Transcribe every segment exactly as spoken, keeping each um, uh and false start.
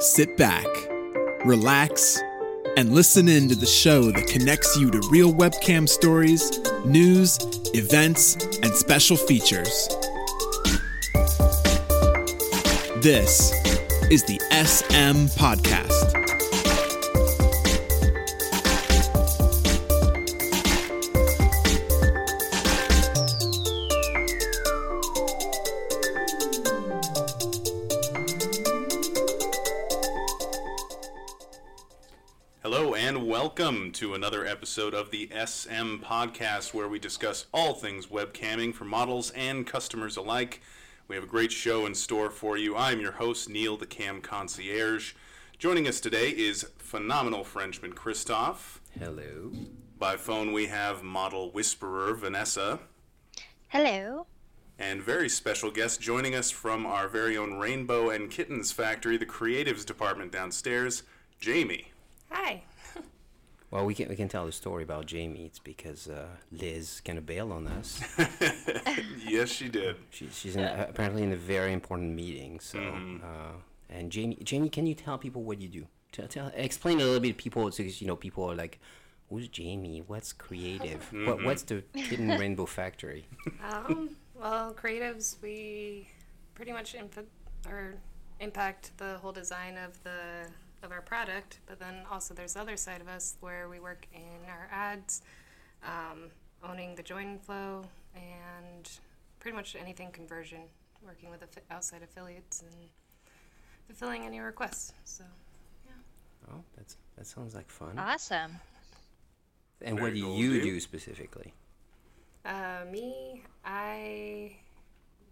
Sit back, relax, and listen in to the show that connects you to real webcam stories, news, events, and special features. This is the S M Podcast. Welcome to another episode of the S M Podcast, where we discuss all things webcamming for models and customers alike. We have a great show in store for you. I'm your host, Neil, the Cam Concierge. Joining us today is phenomenal Frenchman Christophe. Hello. By phone, we have model whisperer Vanessa. Hello. And very special guest joining us from our very own Rainbow and Kittens Factory, the creatives department downstairs, Jamie. Hi. Well, we can we can tell the story about Jamie. It's because uh, Liz kind of bailed on us. Yes, she did. She, she's in, apparently in a very important meeting. So, mm-hmm. uh, and Jamie, Jamie, can you tell people what you do? Tell, tell explain a little bit to people, because you know people are like, "Who's Jamie? What's creative? Mm-hmm. What what's the Kitten Rainbow Factory?" um, well, creatives, we pretty much input or impact the whole design of the. of our product, but then also there's the other side of us where we work in our ads, um, owning the join flow, and pretty much anything conversion, working with aff- outside affiliates and fulfilling any requests. So, yeah. Oh, that's that sounds like fun. Awesome. And what do you do specifically? Uh, me, I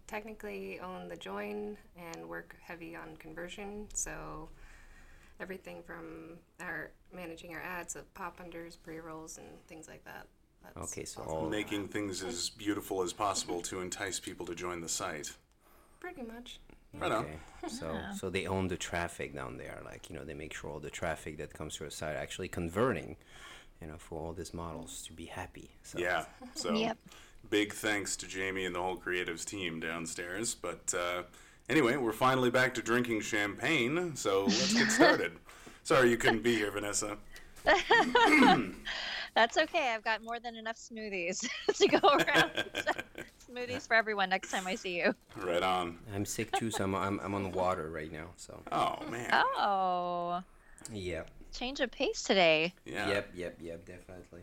technically own the join and work heavy on conversion, so everything from our managing our ads of pop unders, pre-rolls, and things like that. That's okay, so awesome. All making things as beautiful as possible to entice people to join the site. Pretty much. Yeah. Right on. Okay. So, yeah. so they own the traffic down there. Like, you know, they make sure all the traffic that comes to a site actually converting, you know, for all these models to be happy. So. Yeah. So yep. Big thanks to Jamie and the whole creatives team downstairs. But, uh, Anyway, we're finally back to drinking champagne, so let's get started. Sorry you couldn't be here, Vanessa. That's okay. I've got more than enough smoothies to go around. Smoothies for everyone next time I see you. Right on. I'm sick too, so I'm I'm, I'm on the water right now. So. Oh man. Oh. Yep. Change of pace today. Yeah. Yep. Yep. Yep. Definitely.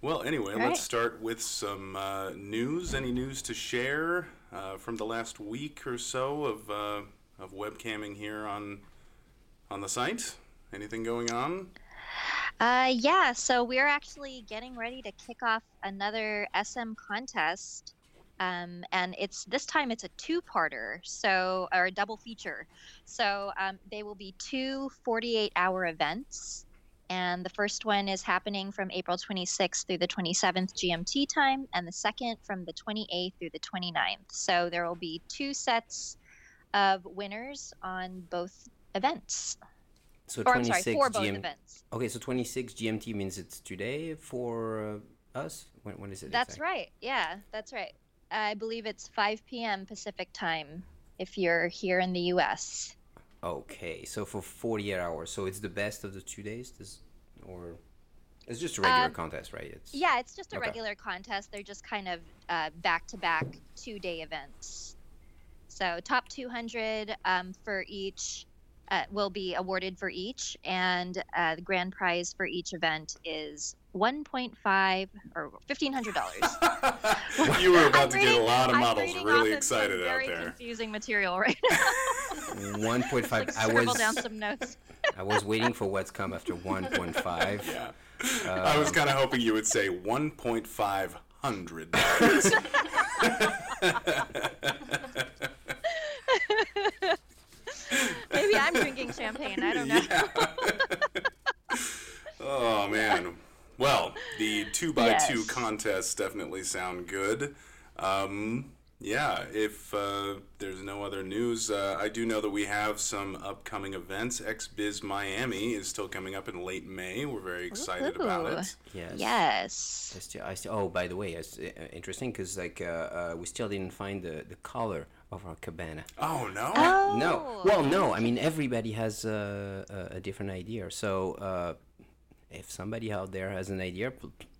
Well, anyway, right. Let's start with some uh, news. Any news to share uh, from the last week or so of uh, of webcamming here on on the site? Anything going on? Uh, yeah, so we're actually getting ready to kick off another S M contest, um, and it's this time it's a two-parter, so or a double feature. So um, they will be two forty-eight hour events. And the first one is happening from April twenty-sixth through the twenty-seventh G M T time, and the second from the twenty-eighth through the twenty-ninth. So there will be two sets of winners on both events. So or, I'm sorry, for G M- both events. Okay, so twenty-six G M T means it's today for uh, us? When, when is it? That's exactly? right. Yeah, that's right. I believe it's five p.m. Pacific time if you're here in the U S Okay, so for forty-eight hours, so it's the best of the two days, this, or it's just a regular um, contest, right? It's, yeah, it's just a okay. regular contest. They're just kind of uh, back-to-back two-day events. So top two hundred um, for each uh, will be awarded for each, and uh, the grand prize for each event is one point five or fifteen hundred dollars. You were about I'm to reading, get a lot of models really excited out there. Very confusing material right now. one point five. Like I was down some notes. I was waiting for what's come after one point five. Yeah. Um, I was kind of hoping you would say one point five hundred. Maybe I'm drinking champagne. I don't know. Yeah. Oh man. Well, the two by yes. two contests definitely sound good. Um, yeah, if uh, there's no other news. Uh, I do know that we have some upcoming events. X-Biz Miami is still coming up in late May. We're very excited Ooh. about it. Yes. Yes. I still, I still, oh, by the way, it's interesting because like, uh, uh, we still didn't find the, the color of our cabana. Oh, no? Oh. No. Well, no. I mean, everybody has a, a different idea. So uh, if somebody out there has an idea...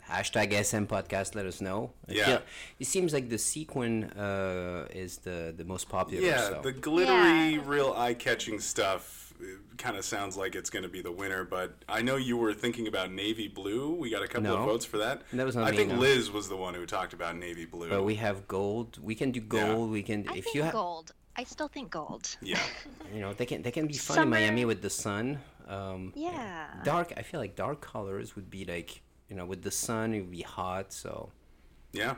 Hashtag S M Podcast, let us know. Yeah. yeah. It seems like the sequin uh, is the, the most popular. Yeah, so. the glittery, yeah. real eye-catching stuff kind of sounds like it's going to be the winner, but I know you were thinking about navy blue. We got a couple no. of votes for that. That was not I me, think no. Liz was the one who talked about navy blue. But we have gold. We can do gold. Yeah. We can. I if think you ha- gold. I still think gold. Yeah. You know, they can, they can be fun Summer. in Miami with the sun. Um, yeah. Dark, I feel like dark colors would be like... You know, with the sun, it would be hot, so... Yeah.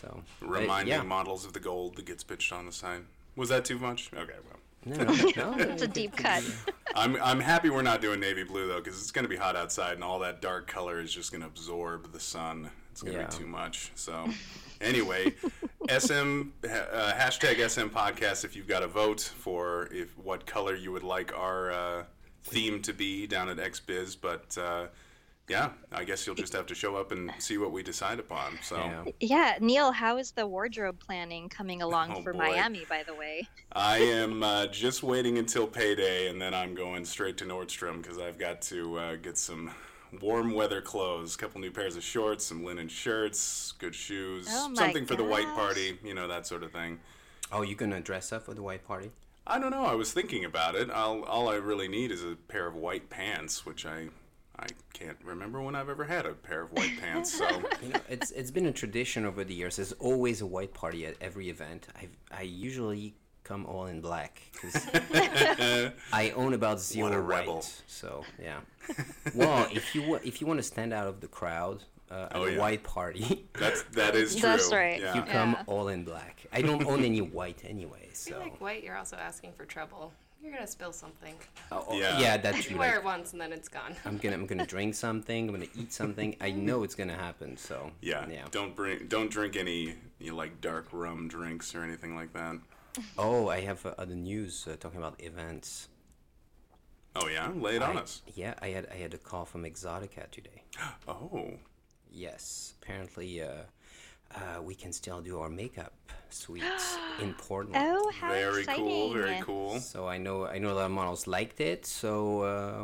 So... Reminding yeah. models of the gold that gets pitched on the sign. Was that too much? Okay, well... No, no, no. It's a deep cut. I'm I'm happy we're not doing navy blue, though, because it's going to be hot outside, and all that dark color is just going to absorb the sun. It's going to yeah. be too much, so... Anyway, S M... Uh, hashtag S M Podcast, if you've got a vote for if what color you would like our uh, theme to be down at X-Biz, but... Uh, Yeah, I guess you'll just have to show up and see what we decide upon. So yeah, yeah. Neil, how is the wardrobe planning coming along oh, for boy. Miami, by the way? I am uh, just waiting until payday, and then I'm going straight to Nordstrom because I've got to uh, get some warm weather clothes, a couple new pairs of shorts, some linen shirts, good shoes, oh something gosh. for the white party, you know, that sort of thing. Oh, you gonna dress up for the white party? I don't know. I was thinking about it. I'll, all I really need is a pair of white pants, which I... I can't remember when I've ever had a pair of white pants. So you know, it's it's been a tradition over the years. There's always a white party at every event. I I usually come all in black because I own about zero what a white. Rebel. So yeah. Well, if you if you want to stand out of the crowd uh, at oh, a yeah. white party, that's that is true. That's right. Yeah. You come yeah. all in black. I don't own any white anyway. So if you like white, you're also asking for trouble. You're gonna spill something. Oh, oh yeah. yeah, that's true. You wear like, it once and then it's gone. I'm gonna, I'm gonna drink something. I'm gonna eat something. I know it's gonna happen. So yeah, yeah. Don't bring, don't drink any you know, like dark rum drinks or anything like that. Oh, I have uh, other news uh, talking about events. Oh yeah, lay it I, on us. Yeah, I had, I had a call from Exotica today. Oh. Yes, apparently. Uh, Uh, we can still do our makeup suites in Portland. Oh, how very exciting. cool, very cool. So I know I know a lot of models liked it, so uh,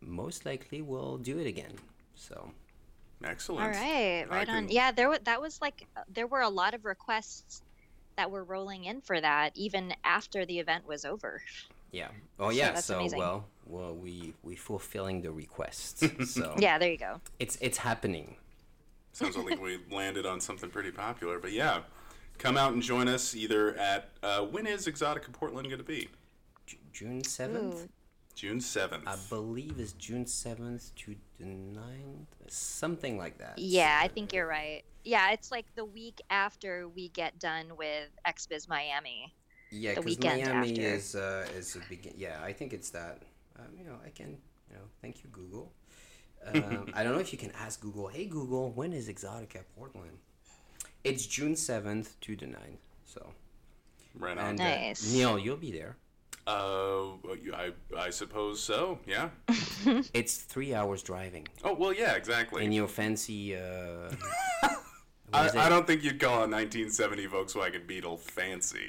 most likely we'll do it again. So excellent. All right, right I on. Can... Yeah, there was that was like there were a lot of requests that were rolling in for that even after the event was over. Yeah. Oh yeah. So, so well, well we we fulfilling the requests. So yeah, there you go. It's it's happening. Sounds like we landed on something pretty popular. But yeah, come out and join us either at... Uh, when is Exotica Portland going to be? J- June seventh? Ooh. June seventh. I believe it's June seventh to the ninth. Something like that. Yeah, so, I think you're right. Yeah, it's like the week after we get done with X-Biz Miami. Yeah, because Miami after. is uh, is a begin. Yeah, I think it's that. Um, you know, I can... You know, thank you, Google. um, I don't know if you can ask Google, hey Google, when is Exotica Portland? It's June seventh to the ninth, so. Right on. And, nice. Uh, Neil, you'll be there. Uh, I I suppose so, yeah. It's three hours driving. Oh, well, yeah, exactly. In your fancy... Uh, I, I don't think you'd call a nineteen seventy Volkswagen Beetle fancy,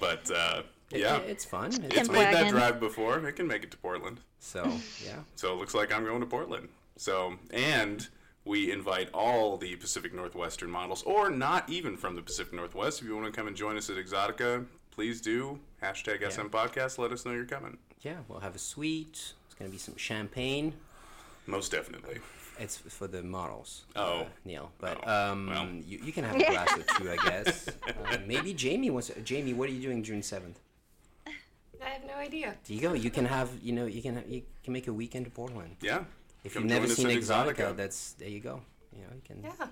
but... Uh, It, yeah, it's fun. It's, it's made that drive before. It can make it to Portland. So, yeah. So it looks like I'm going to Portland. So, and we invite all the Pacific Northwestern models, or not even from the Pacific Northwest. If you want to come and join us at Exotica, please do. Hashtag yeah. S M Podcast. Let us know you're coming. Yeah, we'll have a suite. It's going to be some champagne. Most definitely. It's for the models, oh. uh, Neil. But oh. um, well. you, you can have a glass or two, I guess. Uh, maybe Jamie wants. Uh, Jamie, what are you doing June seventh? I have no idea. There you go. You can have, you know, you can have, you can make a weekend to Portland. Yeah. If Come you've never seen Exotica, Exotica, that's there you go. You know, you can yeah.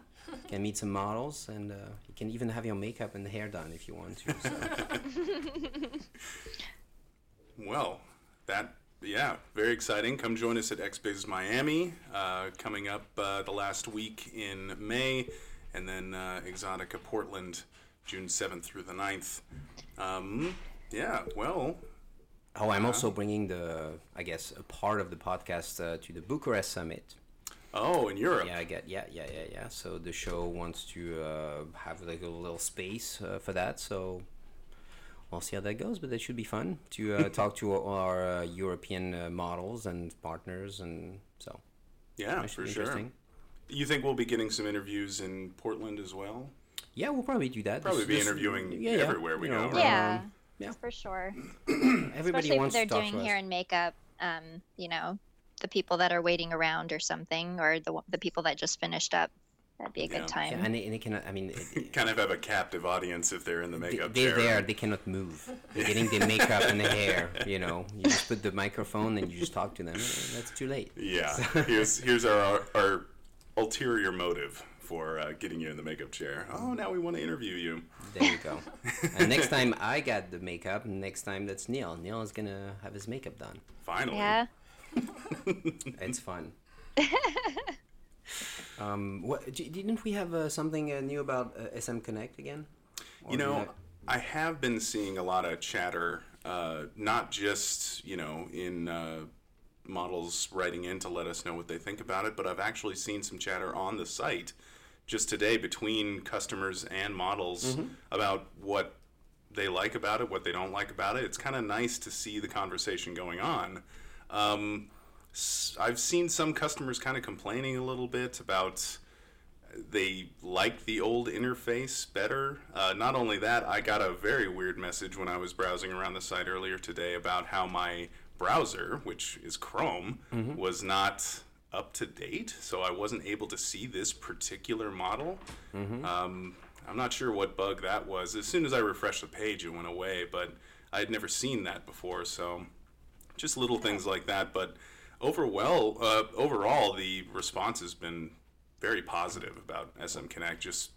you can meet some models, and uh, you can even have your makeup and the hair done if you want to. So. Well, that yeah, very exciting. Come join us at X-Biz Miami uh, coming up uh, the last week in May, and then uh, Exotica Portland June seventh through the ninth. Um, Yeah, well... Oh, I'm yeah. also bringing the, I guess, a part of the podcast uh, to the Bucharest Summit. Oh, in Europe. Yeah, I get, yeah, yeah, yeah, yeah. So the show wants to uh, have like a little space uh, for that. So we'll see how that goes, but that should be fun to uh, talk to our uh, European uh, models and partners, and so. Yeah, for sure. You think we'll be getting some interviews in Portland as well? Yeah, we'll probably do that. Probably this, be this, interviewing yeah, yeah, everywhere we you know, go. Right? Yeah. Yeah, for sure. Everybody Especially wants what they're to doing hair and makeup, um, you know, the people that are waiting around or something, or the the people that just finished up. That'd be a yeah. good time. Yeah, and, it, and it cannot, I mean... It, kind of have a captive audience if they're in the makeup they, they're chair. They're there. They cannot move. They're getting their makeup and the hair, you know. You just put the microphone and you just talk to them. That's too late. Yeah. So. Here's here's our, our, our ulterior motive for uh, getting you in the makeup chair. Oh, now we want to interview you. There you go. And next time I got the makeup, next time that's Neil. Neil is going to have his makeup done. Finally. Yeah. It's fun. um, what, didn't we have uh, something uh, new about uh, S M Connect again? Or you know, have... I have been seeing a lot of chatter, uh, not just, you know, in... Uh, models writing in to let us know what they think about it, but I've actually seen some chatter on the site just today between customers and models mm-hmm. about what they like about it, what they don't like about it. It's kind of nice to see the conversation going on. Um, I've seen some customers kind of complaining a little bit about they like the old interface better. Uh, not only that, I got a very weird message when I was browsing around the site earlier today about how my browser, which is Chrome, mm-hmm. was not up to date, so I wasn't able to see this particular model. Mm-hmm. Um, I'm not sure what bug that was. As soon as I refreshed the page, it went away, but I had never seen that before, so just little things like that. But overall, uh, overall the response has been very positive about S M Connect, just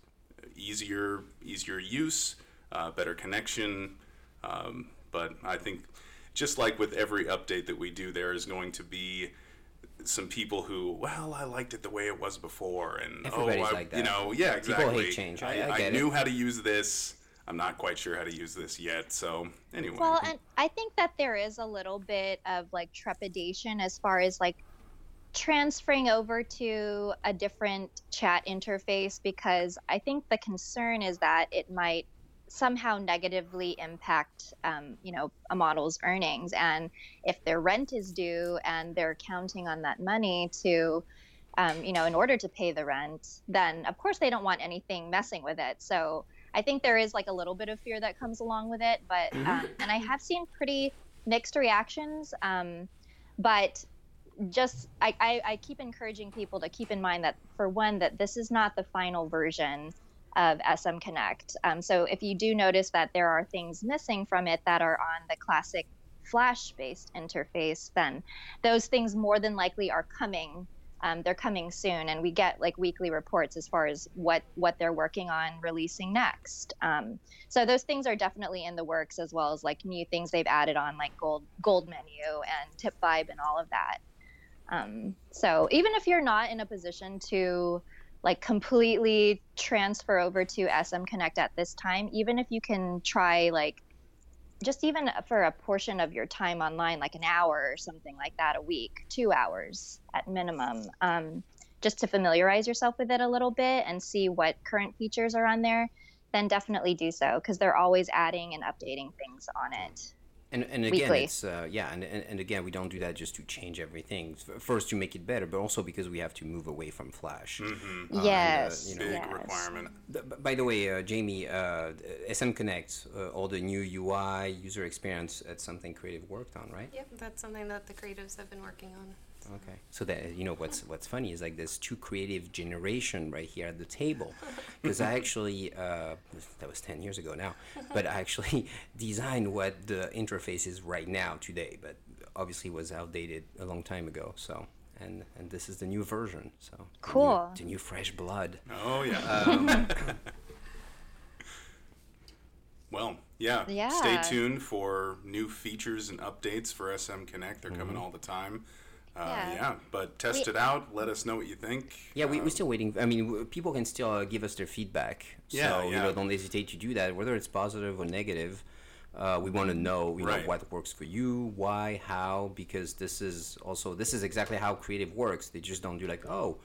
easier, easier use, uh, better connection, um, but I think... Just like with every update that we do, there is going to be some people who, well, I liked it the way it was before, and Everybody's oh, I, like that. You know, yeah, exactly. People hate change. I, I, I, I knew it. how to use this. I'm not quite sure how to use this yet. So anyway, well, and I think that there is a little bit of like trepidation as far as like transferring over to a different chat interface, because I think the concern is that it might somehow negatively impact, um, you know, a model's earnings. And if their rent is due and they're counting on that money to, um, you know, in order to pay the rent, then of course they don't want anything messing with it. So I think there is like a little bit of fear that comes along with it. But, um, and I have seen pretty mixed reactions. Um, but just, I, I, I keep encouraging people to keep in mind that, for one, that this is not the final version of S M Connect. Um, so if you do notice that there are things missing from it that are on the classic Flash-based interface, then those things more than likely are coming. Um, they're coming soon, and we get like weekly reports as far as what, what they're working on releasing next. Um, so those things are definitely in the works, as well as like new things they've added on, like gold gold menu and tip vibe and all of that. Um, so even if you're not in a position to like completely transfer over to S M Connect at this time, even if you can try like just even for a portion of your time online, like an hour or something like that a week, two hours at minimum, um, just to familiarize yourself with it a little bit and see what current features are on there, then definitely do so, because they're always adding and updating things on it. And and again, weekly. it's uh, yeah, and, and and again, we don't do that just to change everything. First, to make it better, but also because we have to move away from Flash. Mm-hmm. Um, yes, uh, you know, big yes. requirement. The, by the way, uh, Jamie, uh, S M Connect, uh, all the new U I, user experience, that's something Creative worked on, right? Yep, that's something that the creatives have been working on. So. Okay, so that you know what's what's funny is like there's two creative generation right here at the table, because I actually uh, that was ten years ago now, but I actually designed what the interface is right now today, but obviously was outdated a long time ago. So and and this is the new version. So cool, the new, the new fresh blood. Oh yeah. Um, well, yeah. yeah. Stay tuned for new features and updates for S M Connect. They're mm-hmm. coming all the time. Uh, yeah. yeah, but test we, it out. Let us know what you think. Yeah, we, uh, we're still waiting. I mean, w- people can still uh, give us their feedback. So, yeah, yeah. you know, don't hesitate to do that, whether it's positive or negative. Uh, we want to know, you right. know, what works for you, why, how, because this is also, this is exactly how creative works. They just don't do like, oh,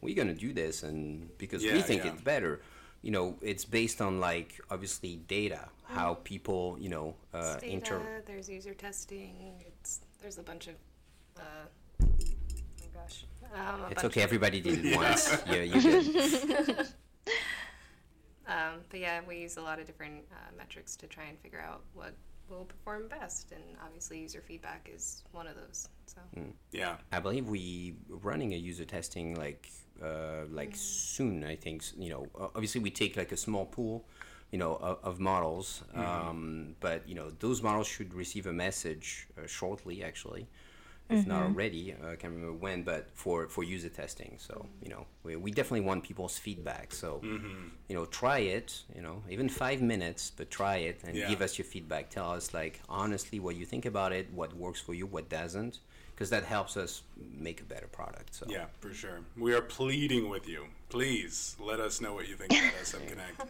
we're going to do this and because yeah, we think yeah. it's better. You know, it's based on, like, obviously data, mm. how people, you know, uh, data, inter- there's user testing. It's, there's a bunch of, uh, oh my gosh. Um, it's okay. Everybody did it yeah. once. Yeah, you did. Um, but yeah, we use a lot of different uh, metrics to try and figure out what will perform best, and obviously user feedback is one of those. So mm. yeah, I believe we running a user testing like uh, like mm. soon. I think you know, obviously we take like a small pool, you know, of, of models, mm-hmm. um, but you know those models should receive a message uh, shortly, actually, if mm-hmm. not already. Uh, I can't remember when, but for, for user testing. So, you know, we we definitely want people's feedback. So, mm-hmm. you know, try it, you know, even five minutes, but try it and yeah. give us your feedback. Tell us, like, honestly what you think about it, what works for you, what doesn't, because that helps us make a better product. So. Yeah, for sure. We are pleading with you. Please let us know what you think about S M Connect.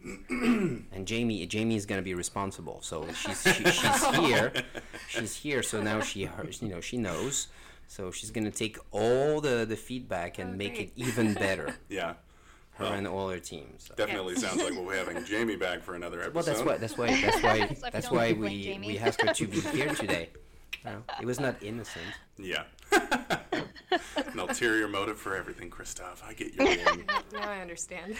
And Jamie, Jamie is going to be responsible. So she's she, she's here, she's here. So now she, heard, you know, she knows. So she's going to take all the, the feedback and oh, make great. It even better. Yeah, her well, and all her teams. So. Definitely yeah. sounds like we'll be having Jamie back for another episode. Well, that's why that's why that's why so that's why we we asked her to be here today. No, it was not innocent. Yeah. An ulterior motive for everything, Christophe. I get your name. Now I understand.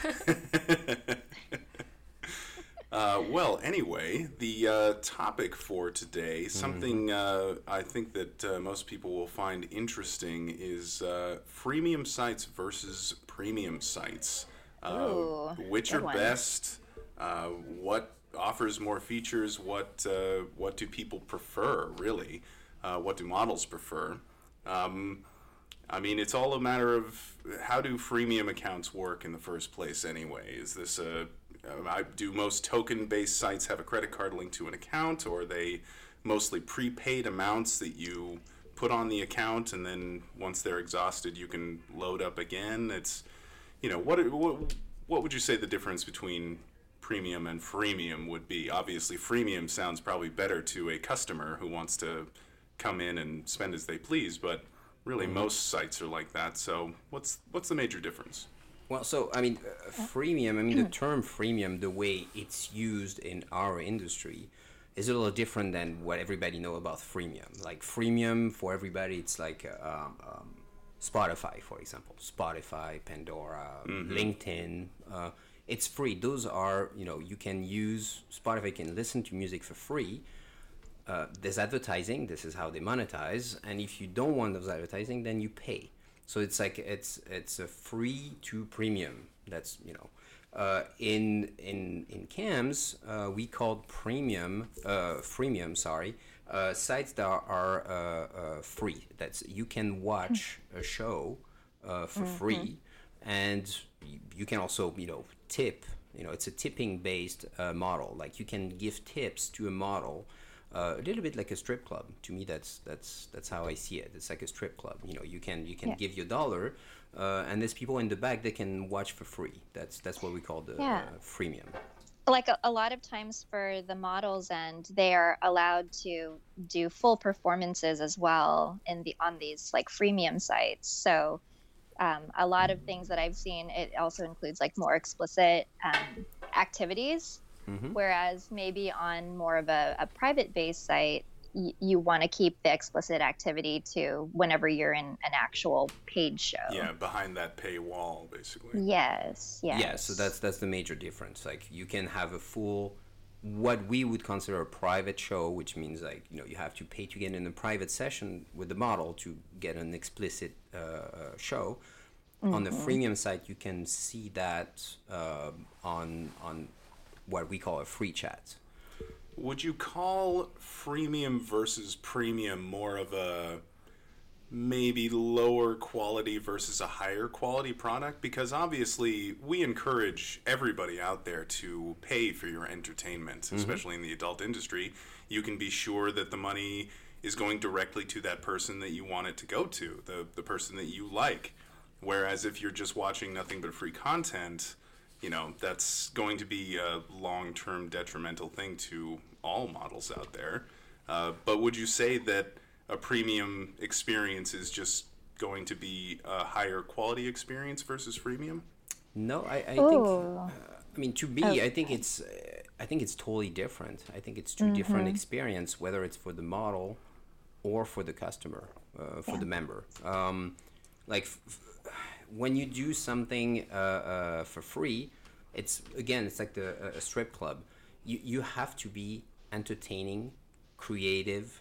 Uh, well, anyway, the uh, topic for today, something uh, I think that uh, most people will find interesting, is uh, freemium sites versus premium sites. Uh, Ooh, which are one. Best? Uh, what offers more features? What uh, what do people prefer, really? Uh, what do models prefer? Um, I mean, it's all a matter of how do freemium accounts work in the first place, anyway? Is this a I, do most token-based sites have a credit card linked to an account, or are they mostly prepaid amounts that you put on the account, and then once they're exhausted, you can load up again? It's, you know, what what, what would you say the difference between premium and freemium would be? Obviously, freemium sounds probably better to a customer who wants to come in and spend as they please, but really mm-hmm. most sites are like that. So what's what's the major difference? Well, so, I mean, uh, freemium, I mean, the term freemium, the way it's used in our industry is a little different than what everybody know about freemium. Like, freemium, for everybody, it's like um, um, Spotify, for example. Spotify, Pandora, mm-hmm. LinkedIn. Uh, it's free. Those are, you know, you can use, Spotify can listen to music for free. Uh, there's advertising. This is how they monetize. And if you don't want those advertising, then you pay. So it's like it's it's a free to premium. That's you know, uh, in in in C A M S uh, we called premium uh, freemium sorry uh, sites that are, are uh, uh, free. That's you can watch a show uh, for mm-hmm. free, and you can also you know tip. You know it's a tipping based uh, model. Like you can give tips to a model. Uh, a little bit like a strip club. To me, that's that's that's how I see it. It's like a strip club. You know, you can you can yeah. give your dollar, uh, and there's people in the back that can watch for free. That's that's what we call the yeah. uh, freemium. Like a, a lot of times for the models end, they are allowed to do full performances as well in the on these like freemium sites. So um, a lot of things that I've seen, it also includes like more explicit um, activities. Mm-hmm. Whereas maybe on more of a, a private-based site, y- you want to keep the explicit activity to whenever you're in an actual paid show. Yeah, behind that paywall, basically. Yes, yes. Yeah, so that's that's the major difference. Like, you can have a full, what we would consider a private show, which means, like, you know, you have to pay to get in a private session with the model to get an explicit uh, show. Mm-hmm. On the freemium site, you can see that uh, on on... what we call a free chat. Would you call freemium versus premium more of a maybe lower quality versus a higher quality product? Because obviously we encourage everybody out there to pay for your entertainment, mm-hmm. especially in the adult industry. You can be sure that the money is going directly to that person that you want it to go to, the, the person that you like. Whereas if you're just watching nothing but free content, you know, that's going to be a long-term detrimental thing to all models out there. Uh, but would you say that a premium experience is just going to be a higher quality experience versus freemium? No, I, I think. Uh, I mean, to me, oh. I think it's. Uh, I think it's totally different. I think it's two mm-hmm. different experience, whether it's for the model or for the customer, uh, for yeah. the member. Um, like f- f- when you do something uh, uh, for free, it's again, it's like the uh, a strip club. You you have to be entertaining, creative,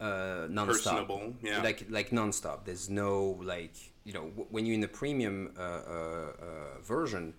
uh, nonstop. Personable, yeah. Like like nonstop. There's no like you know w- when you're in the premium uh, uh, uh, version.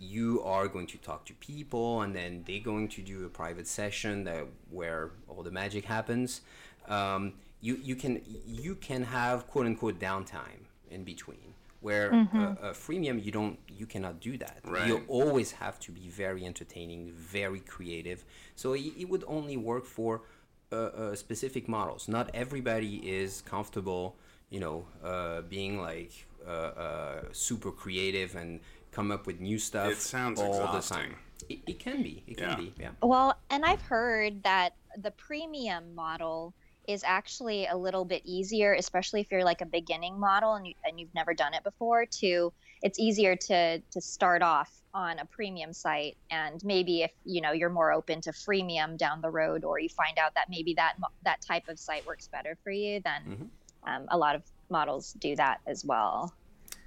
You are going to talk to people, and then they're going to do a private session that where all the magic happens. Um, you you can you can have quote unquote downtime in between. Where mm-hmm. uh, a freemium, you don't you cannot do that. Right. You always have to be very entertaining, very creative. So it, it would only work for uh, uh, specific models. Not everybody is comfortable, you know, uh, being like uh, uh, super creative and. Come up with new stuff. It sounds all exhausting. The time. It, it can be. It yeah. can be. Yeah. Well, and I've heard that the premium model is actually a little bit easier, especially if you're like a beginning model and you, and you've never done it before. To it's easier to to start off on a premium site, and maybe if you know you're more open to freemium down the road, or you find out that maybe that that type of site works better for you, then mm-hmm. um, a lot of models do that as well.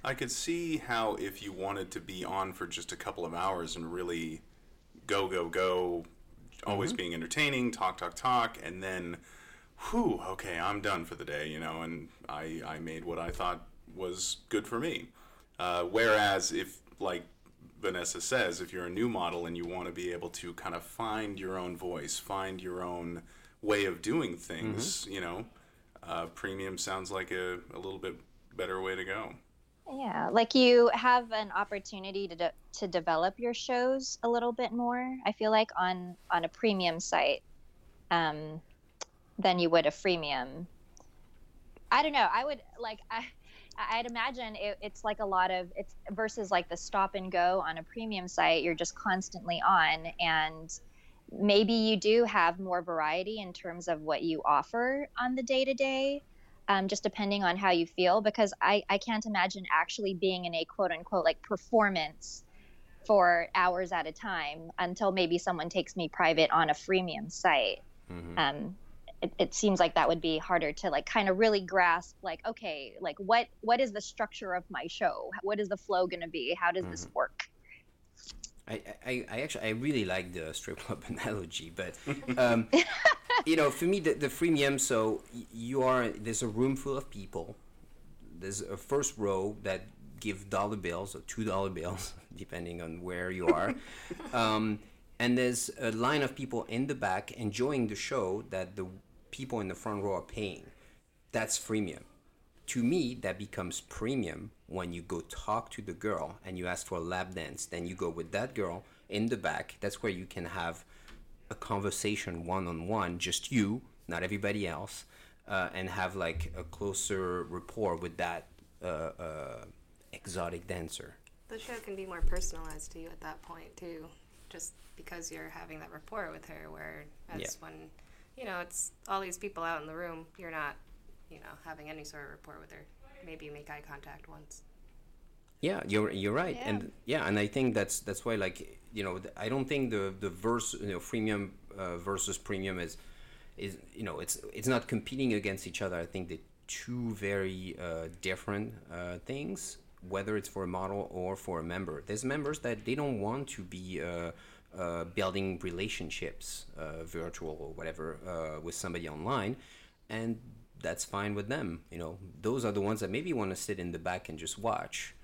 I could see how if you wanted to be on for just a couple of hours and really go, go, go, always mm-hmm. being entertaining, talk, talk, talk, and then, whew, okay, I'm done for the day, you know, and I, I made what I thought was good for me. Uh, whereas if, like Vanessa says, if you're a new model and you want to be able to kind of find your own voice, find your own way of doing things, mm-hmm. you know, uh, premium sounds like a, a little bit better way to go. Yeah, like you have an opportunity to de- to develop your shows a little bit more, I feel like, on, on a premium site um, than you would a freemium. I don't know. I would, like, I, I'd imagine it, it's like a lot of, it's versus like the stop and go on a premium site, you're just constantly on, and maybe you do have more variety in terms of what you offer on the day-to-day. Um, just depending on how you feel, because I, I can't imagine actually being in a quote unquote like performance for hours at a time until maybe someone takes me private on a freemium site. Mm-hmm. Um, it, it seems like that would be harder to like kind of really grasp like, okay, like what what is the structure of my show? What is the flow going to be? How does mm-hmm. this work? I, I, I actually I really like the strip club analogy, but um, you know, for me the, the freemium. So you are there's a room full of people. There's a first row that give dollar bills or two dollar bills, depending on where you are, um, and there's a line of people in the back enjoying the show that the people in the front row are paying. That's freemium. To me, that becomes premium when you go talk to the girl and you ask for a lap dance. Then you go with that girl in the back. That's where you can have a conversation one-on-one, just you, not everybody else, uh, and have like a closer rapport with that uh, uh, exotic dancer. The show can be more personalized to you at that point too, just because you're having that rapport with her, where that's yeah. when, you know, it's all these people out in the room, you're not you know, having any sort of rapport with her. Maybe make eye contact once. Yeah, you're you're right, yeah. and yeah, and I think that's that's why, like, you know, I don't think the the verse, you know, freemium uh, versus premium is is you know it's it's not competing against each other. I think they're two very uh, different uh, things, whether it's for a model or for a member. There's members that they don't want to be uh, uh, building relationships, uh, virtual or whatever, uh, with somebody online, and that's fine with them. You know, those are the ones that maybe want to sit in the back and just watch.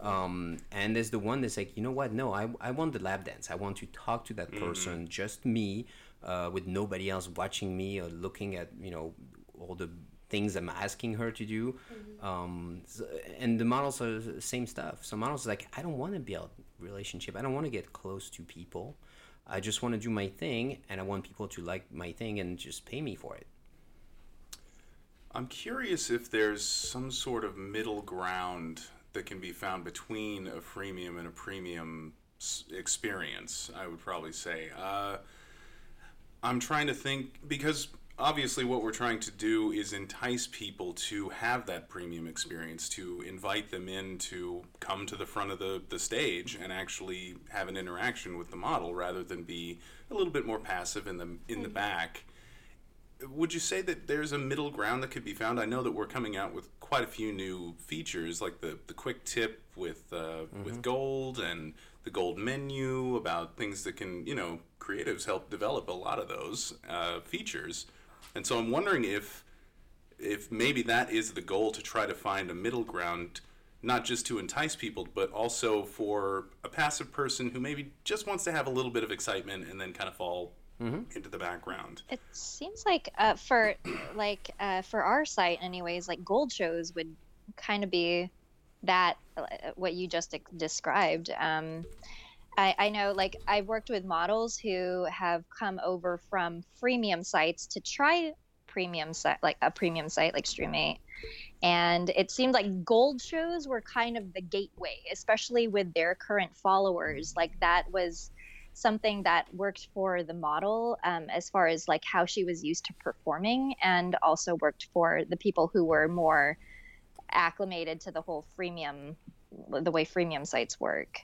Um, and there's the one that's like, you know what? No, I, I want the lap dance. I want to talk to that person, mm-hmm. just me, uh, with nobody else watching me or looking at, you know, all the things I'm asking her to do. Mm-hmm. Um, so, and the models are the same stuff. So models are like, I don't want to build a relationship. I don't want to get close to people. I just want to do my thing, and I want people to like my thing and just pay me for it. I'm curious if there's some sort of middle ground that can be found between a freemium and a premium s- experience, I would probably say. Uh, I'm trying to think, because obviously what we're trying to do is entice people to have that premium experience, to invite them in to come to the front of the, the stage and actually have an interaction with the model rather than be a little bit more passive in the in mm-hmm. the back. Would you say that there's a middle ground that could be found? I know that we're coming out with quite a few new features, like the, the quick tip with uh, mm-hmm. with gold and the gold menu, about things that can, you know, creatives help develop a lot of those uh, features. And so I'm wondering if if maybe that is the goal, to try to find a middle ground, not just to entice people, but also for a passive person who maybe just wants to have a little bit of excitement and then kind of fall Mm-hmm. into the background. It seems like uh, for like uh, for our site, anyways, like gold shows would kind of be that uh, what you just described. Um, I, I know, like I've worked with models who have come over from freemium sites to try premium site, like a premium site like Streamate, and it seemed like gold shows were kind of the gateway, especially with their current followers. Like that was something that worked for the model um, as far as like how she was used to performing, and also worked for the people who were more acclimated to the whole freemium, the way freemium sites work.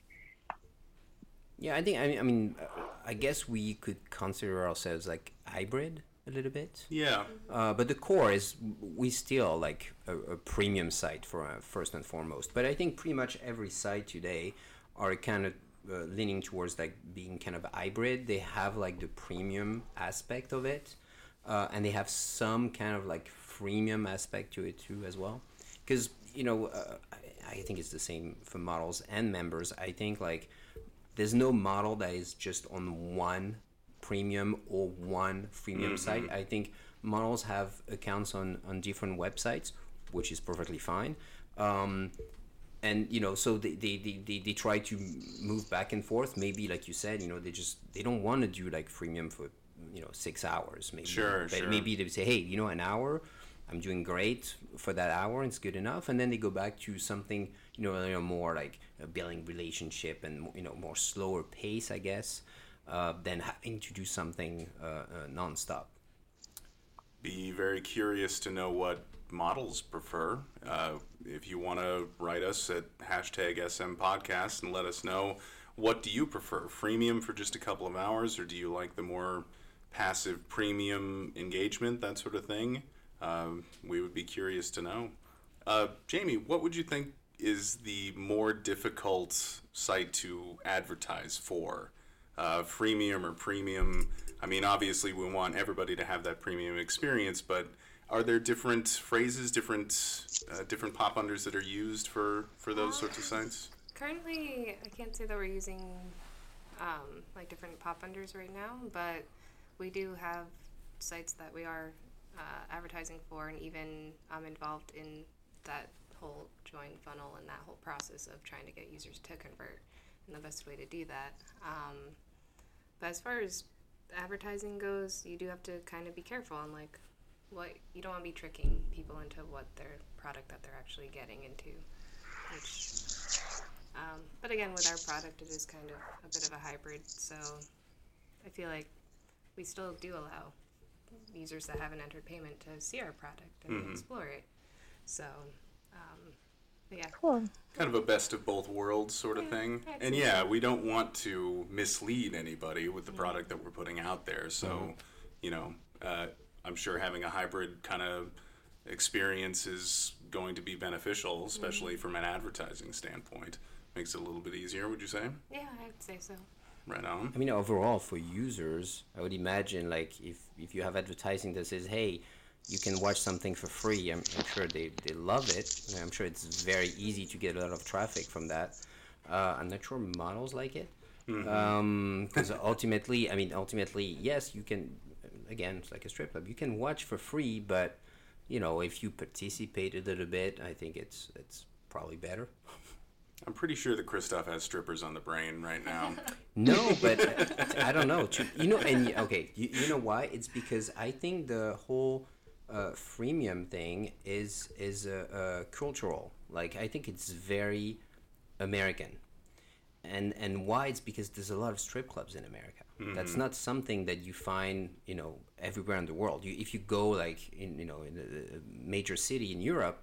Yeah, I think, I mean, I, mean, I guess we could consider ourselves like hybrid a little bit. Yeah. Uh, but the core is we still like a, a premium site for uh, first and foremost. But I think pretty much every site today are kind of Uh, leaning towards like being kind of hybrid. They have like the premium aspect of it, uh, and they have some kind of like freemium aspect to it too as well, because you know uh, I, I think it's the same for models and members. I think like there's no model that is just on one premium or one freemium mm-hmm. site. I think models have accounts on on different websites, which is perfectly fine. um And, you know, so they, they, they, they try to move back and forth. Maybe, like you said, you know, they just, they don't want to do, like, freemium for, you know, six hours. Maybe. Sure, but sure. Maybe they say, hey, you know, an hour, I'm doing great for that hour, it's good enough. And then they go back to something, you know, a little more like a building relationship and, you know, more slower pace, I guess, uh, than having to do something uh, uh, nonstop. Be very curious to know what models prefer. Uh, if you want to write us at hashtag S M Podcast and let us know, what do you prefer? Freemium for just a couple of hours, or do you like the more passive premium engagement, that sort of thing? Um, we would be curious to know. Uh, Jamie, what would you think is the more difficult site to advertise for? Uh, freemium or premium? I mean, obviously we want everybody to have that premium experience, but are there different phrases, different uh, different pop-unders that are used for, for those um, sorts of sites? Currently, I can't say that we're using um, like different pop-unders right now, but we do have sites that we are uh, advertising for, and even I'm um, involved in that whole join funnel and that whole process of trying to get users to convert, and the best way to do that. Um, but as far as advertising goes, you do have to kind of be careful on like, what you don't want to be tricking people into what their product that they're actually getting into, which, um, but again, with our product, it is kind of a bit of a hybrid. So I feel like we still do allow users that haven't entered payment to see our product and mm-hmm. explore it. So, um, yeah, cool. Kind of a best of both worlds sort of yeah, thing. And yeah, we don't want to mislead anybody with the mm-hmm. product that we're putting out there. So, mm-hmm. you know, uh, I'm sure having a hybrid kind of experience is going to be beneficial, especially mm-hmm. from an advertising standpoint. Makes it a little bit easier, would you say? Yeah, I'd say so. Right on. I mean, overall, for users, I would imagine, like, if, if you have advertising that says, hey, you can watch something for free, I'm, I'm sure they, they love it. I'm sure it's very easy to get a lot of traffic from that. Uh, I'm not sure models like it. Because mm-hmm. um, ultimately, I mean, ultimately, yes, you can... Again, it's like a strip club. You can watch for free, but, you know, if you participate a little bit, I think it's it's probably better. I'm pretty sure that Christophe has strippers on the brain right now. No, but I, I don't know. You know, and okay, you, you know why? It's because I think the whole uh, freemium thing is is uh, uh, cultural. Like, I think it's very American, and and why? It's because there's a lot of strip clubs in America. Mm-hmm. That's not something that you find, you know, everywhere in the world. You, if you go like in, you know, in a, a major city in Europe,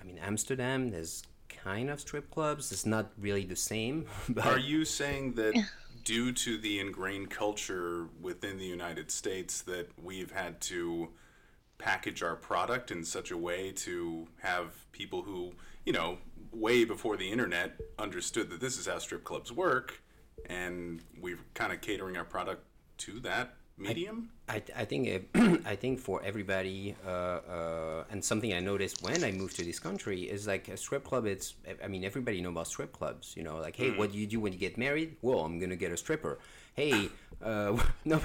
I mean, Amsterdam, there's kind of strip clubs. It's not really the same. But are you saying that due to the ingrained culture within the United States that we've had to package our product in such a way to have people who, you know, way before the internet understood that this is how strip clubs work, and we're kind of catering our product to that medium? I, I, I think it, I think for everybody, uh, uh, and something I noticed when I moved to this country is like a strip club. It's, I mean, everybody knows about strip clubs, you know, like, hey, mm. what do you do when you get married? Well, I'm going to get a stripper. Hey, uh, no, not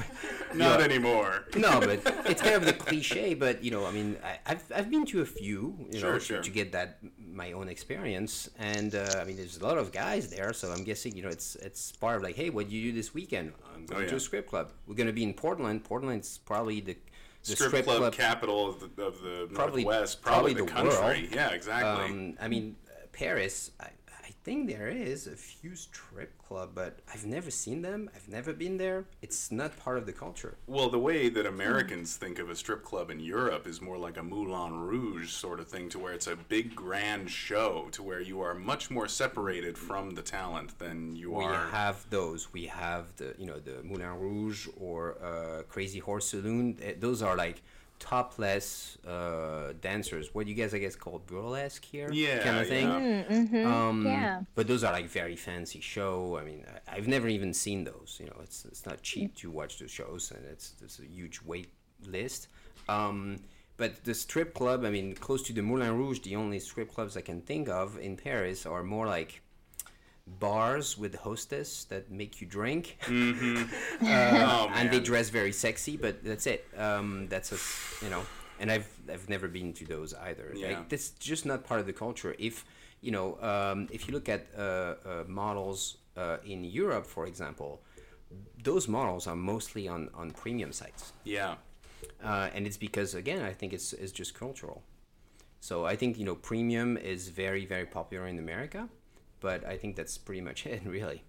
know, anymore. No, but it's kind of the cliche, but you know, I mean, I, I've, I've been to a few, you sure, know, sure. To, to get that, my own experience. And, uh, I mean, there's a lot of guys there. So I'm guessing, you know, it's, it's part of like, hey, what do you do this weekend? I'm going oh, yeah. to a strip club. We're going to be in Portland. Portland's probably the, the strip, strip club, club capital of the, of the probably, Northwest, probably, probably the, the country. World. Yeah, exactly. Um, I mean, uh, Paris, I, I think there is a few strip clubs, but I've never seen them. I've never been there. It's not part of the culture. Well, the way that Americans think of a strip club in Europe is more like a Moulin Rouge sort of thing, to where it's a big grand show, to where you are much more separated from the talent than you we are. We have those. We have the, you know, the Moulin Rouge or uh, Crazy Horse Saloon. Those are like topless uh, dancers, what you guys I guess call burlesque here, yeah, kind of thing. Yeah. Mm-hmm. Um, yeah. But those are like very fancy show. I mean, I, I've never even seen those. You know, it's it's not cheap to watch those shows, and it's there's a huge wait list. Um, but the strip club, I mean, close to the Moulin Rouge, the only strip clubs I can think of in Paris are more like bars with hostess that make you drink. Mm-hmm. uh, oh, and they dress very sexy, but that's it. Um, that's a, you know, and I've I've never been to those either. Yeah. Like, that's just not part of the culture. If you know, um, if you look at uh, uh, models uh, in Europe, for example, those models are mostly on, on premium sites. Yeah, uh, and it's because again, I think it's it's just cultural. So I think you know, premium is very very popular in America. But I think that's pretty much it, really.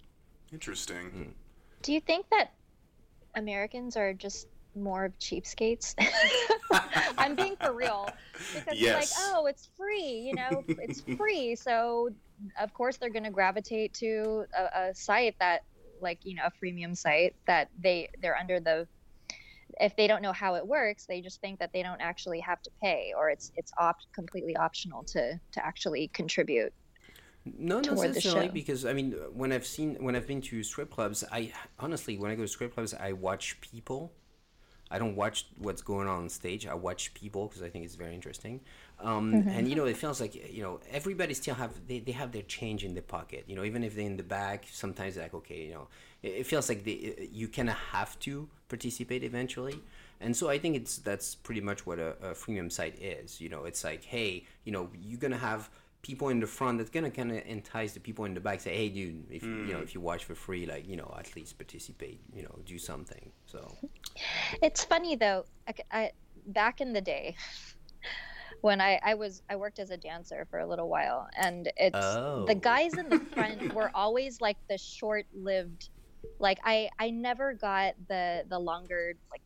Interesting. Mm. Do you think that Americans are just more of cheapskates? I'm being for real. Because yes. It's like, oh, it's free, you know, it's free. So, of course, they're going to gravitate to a, a site that, like, you know, a freemium site that they, they're under the, if they don't know how it works, they just think that they don't actually have to pay, or it's it's opt completely optional to, to actually contribute. No, not necessarily, because I mean, when I've seen, when I've been to strip clubs, I honestly, when I go to strip clubs, I watch people. I don't watch what's going on on stage. I watch people because I think it's very interesting. Um, mm-hmm. And you know, it feels like you know everybody still have they, they have their change in their pocket. You know, even if they're in the back, sometimes they're like okay, you know, it, it feels like they, you kind of have to participate eventually. And so I think it's that's pretty much what a, a freemium site is. You know, it's like hey, you know, you're gonna have people in the front that's gonna kind of entice the people in the back. Say, hey, dude, if mm. you know if you watch for free, like you know, at least participate. You know, do something. So, it's funny though. I, I, back in the day, when I, I was I worked as a dancer for a little while, and it's oh. the guys in the front were always like the short-lived. Like I, I never got the the longer like.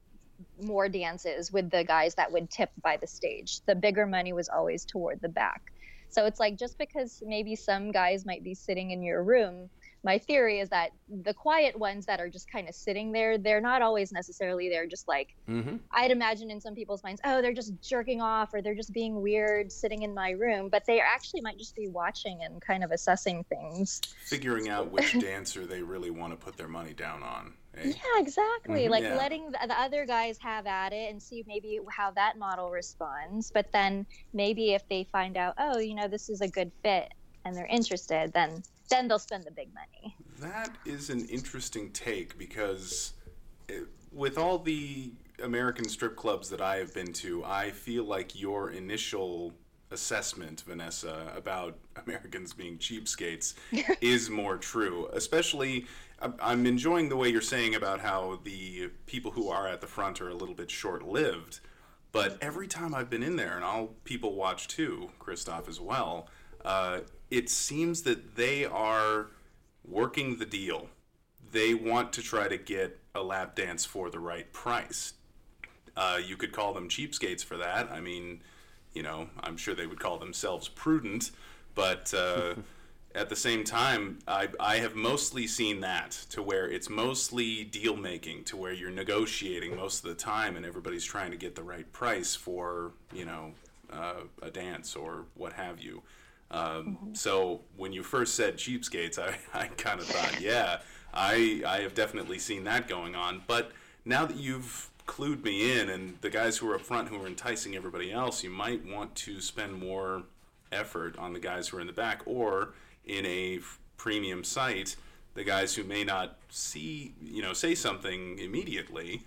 More dances with the guys that would tip by the stage. The bigger money was always toward the back. So it's like just because maybe some guys might be sitting in your room, my theory is that the quiet ones that are just kind of sitting there, they're not always necessarily there just like, mm-hmm. I'd imagine in some people's minds, oh, they're just jerking off or they're just being weird sitting in my room. But they actually might just be watching and kind of assessing things. Figuring out which dancer they really want to put their money down on. Eh? Yeah, exactly. Mm-hmm. Like yeah. letting the, the other guys have at it and see maybe how that model responds. But then maybe if they find out, oh, you know, this is a good fit and they're interested, then... then they'll spend the big money. That is an interesting take because it, with all the American strip clubs that I have been to, I feel like your initial assessment, Vanessa, about Americans being cheapskates is more true. Especially, I'm enjoying the way you're saying about how the people who are at the front are a little bit short-lived, but every time I've been in there, and I'll people watch too, Christophe as well, uh, it seems that they are working the deal. they want to try to get a lap dance for the right price. Uh, you could call them cheapskates for that. I mean, you know, I'm sure they would call themselves prudent, but uh, at the same time, I, I have mostly seen that to where it's mostly deal making, to where you're negotiating most of the time, and everybody's trying to get the right price for, you know, uh, a dance or what have you. Um, mm-hmm. So when you first said cheapskates, I, I kind of thought, yeah, I I have definitely seen that going on. But now that you've clued me in, and the guys who are up front who are enticing everybody else, you might want to spend more effort on the guys who are in the back, or in a f- premium site, the guys who may not see, you know, say something immediately.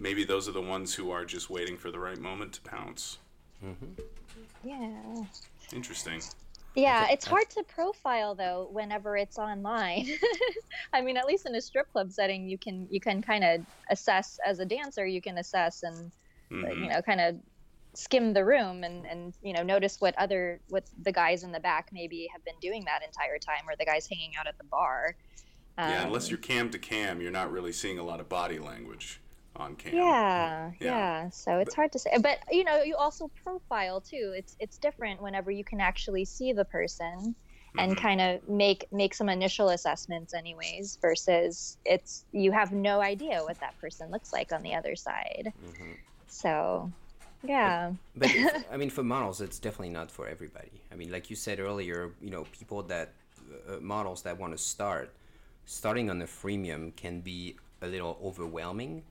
Maybe those are the ones who are just waiting for the right moment to pounce. Mm-hmm. Yeah. Interesting. Yeah, it's hard to profile though whenever it's online. I mean, at least in a strip club setting, you can you can kind of assess as a dancer. You can assess and mm-hmm. you know, kind of skim the room and, and you know, notice what other what the guys in the back maybe have been doing that entire time, or the guys hanging out at the bar. Um, yeah, unless you're cam to cam, you're not really seeing a lot of body language on cam. Yeah, yeah, yeah. So it's but, hard to say, but you know, you also profile too. It's it's different whenever you can actually see the person and mm-hmm. kind of make make some initial assessments, anyways. Versus it's you have no idea what that person looks like on the other side. Mm-hmm. So, yeah. But, but I mean, for models, it's definitely not for everybody. I mean, like you said earlier, you know, people that uh, models that want to start starting on the freemium can be a little overwhelming.